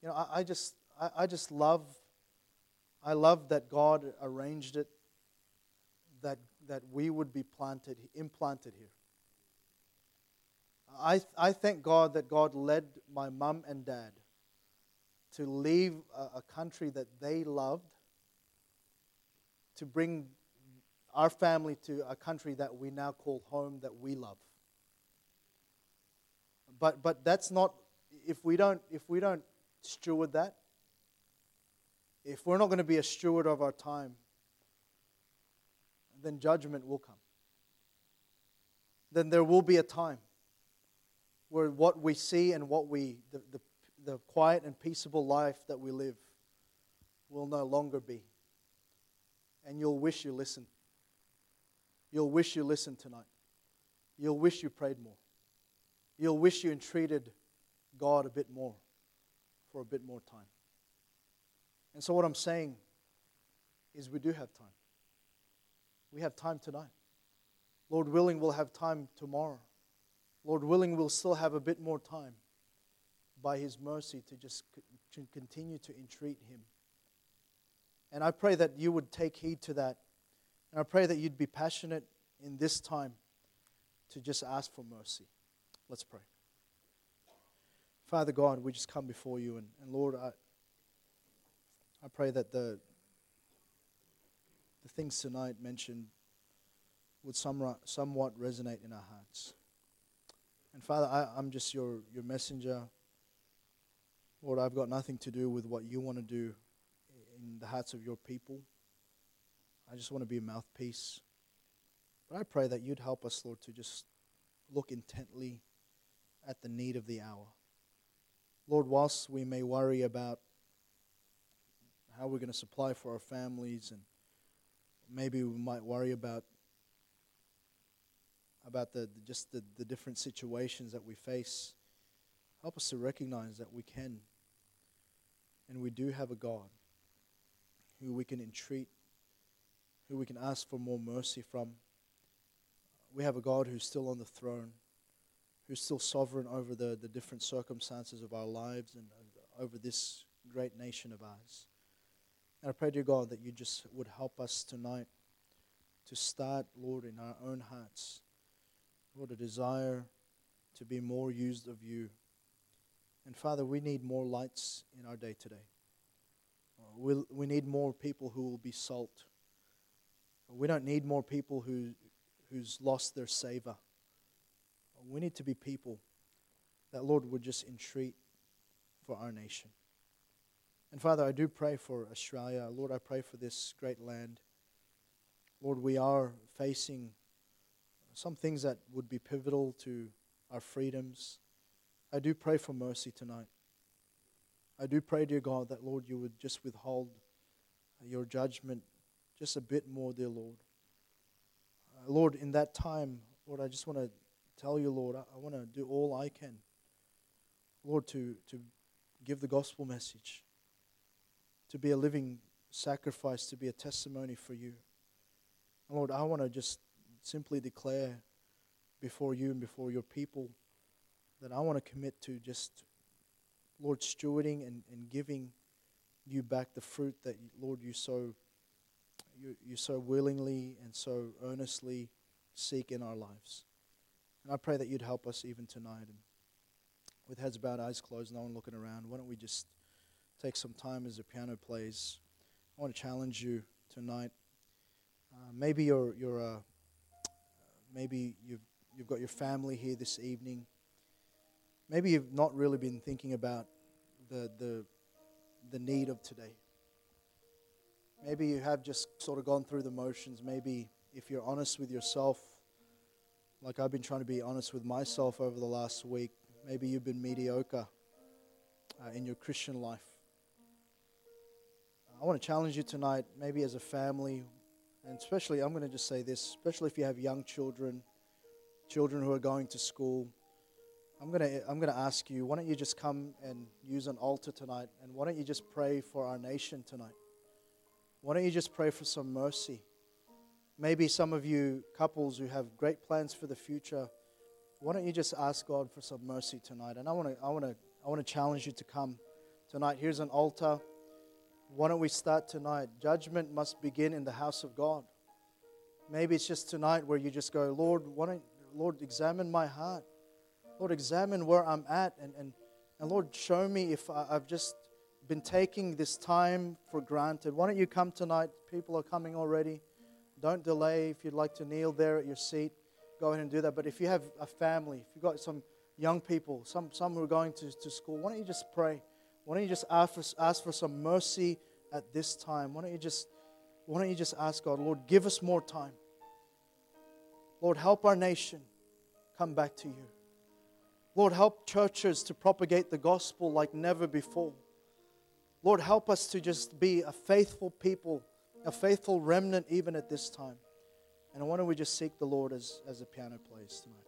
You know, I love that God arranged it that we would be implanted here. I thank God that God led my mum and dad to leave a country that they loved to bring our family to a country that we now call home, that we love. But that's not, if we don't steward that, if we're not going to be a steward of our time, then judgment will come. Then there will be a time where what we see and what we, the quiet and peaceable life that we live will no longer be. And you'll wish you listened. You'll wish you listened tonight. You'll wish you prayed more. You'll wish you entreated God a bit more for a bit more time. And so what I'm saying is we do have time. We have time tonight. Lord willing, we'll have time tomorrow. Lord willing, we'll still have a bit more time by His mercy to just continue to entreat Him. And I pray that you would take heed to that. And I pray that you'd be passionate in this time to just ask for mercy. Let's pray. Father God, we just come before you. And Lord, I pray that the things tonight mentioned would somewhat resonate in our hearts. And Father, I'm just your messenger. Lord, I've got nothing to do with what you want to do in the hearts of your people. I just want to be a mouthpiece. But I pray that you'd help us, Lord, to just look intently at the need of the hour. Lord, whilst we may worry about how we're going to supply for our families, and maybe we might worry about the different situations that we face, help us to recognize that we can, and we do have a God who we can entreat, who we can ask for more mercy from. We have a God who's still on the throne, who's still sovereign over the different circumstances of our lives and over this great nation of ours. And I pray, dear God, that you just would help us tonight to start, Lord, in our own hearts, Lord, a desire to be more used of you. And Father, we need more lights in our day today. We need more people who will be salt. We don't need more people who's lost their savor. We need to be people that, Lord, would just entreat for our nation. And Father, I do pray for Australia. Lord, I pray for this great land. Lord, we are facing some things that would be pivotal to our freedoms. I do pray for mercy tonight. I do pray, dear God, that, Lord, you would just withhold your judgment just a bit more, dear Lord. Lord, in that time, Lord, I just want to tell you, Lord, I want to do all I can, Lord, to give the gospel message, to be a living sacrifice, to be a testimony for you. And Lord, I want to just simply declare before you and before your people that I want to commit to just, Lord, stewarding and giving you back the fruit that, Lord, you so willingly and so earnestly seek in our lives. And I pray that you'd help us even tonight. And with heads bowed, eyes closed, no one looking around, why don't we just take some time as the piano plays. I want to challenge you tonight. Maybe you've got your family here this evening. Maybe you've not really been thinking about the need of today. Maybe you have just sort of gone through the motions. Maybe if you're honest with yourself, like I've been trying to be honest with myself over the last week, maybe you've been mediocre in your Christian life. I want to challenge you tonight, maybe as a family, and especially, I'm going to just say this, especially if you have young children, children who are going to school, I'm going to ask you, why don't you just come and use an altar tonight, and why don't you just pray for our nation tonight? Why don't you just pray for some mercy? Maybe some of you couples who have great plans for the future, why don't you just ask God for some mercy tonight? And I want to challenge you to come tonight. Here's an altar. Why don't we start tonight? Judgment must begin in the house of God. Maybe it's just tonight where you just go, Lord, examine my heart. Lord, examine where I'm at, and Lord, show me if I've just been taking this time for granted. Why don't you come tonight? People are coming already. Don't delay. If you'd like to kneel there at your seat, go ahead and do that. But if you have a family, if you've got some young people, some who are going to school, why don't you just pray? Why don't you just ask for some mercy at this time? Why don't you just ask God, Lord, give us more time. Lord, help our nation come back to you. Lord, help churches to propagate the gospel like never before. Lord, help us to just be a faithful people, a faithful remnant even at this time. And why don't we just seek the Lord as the piano plays tonight.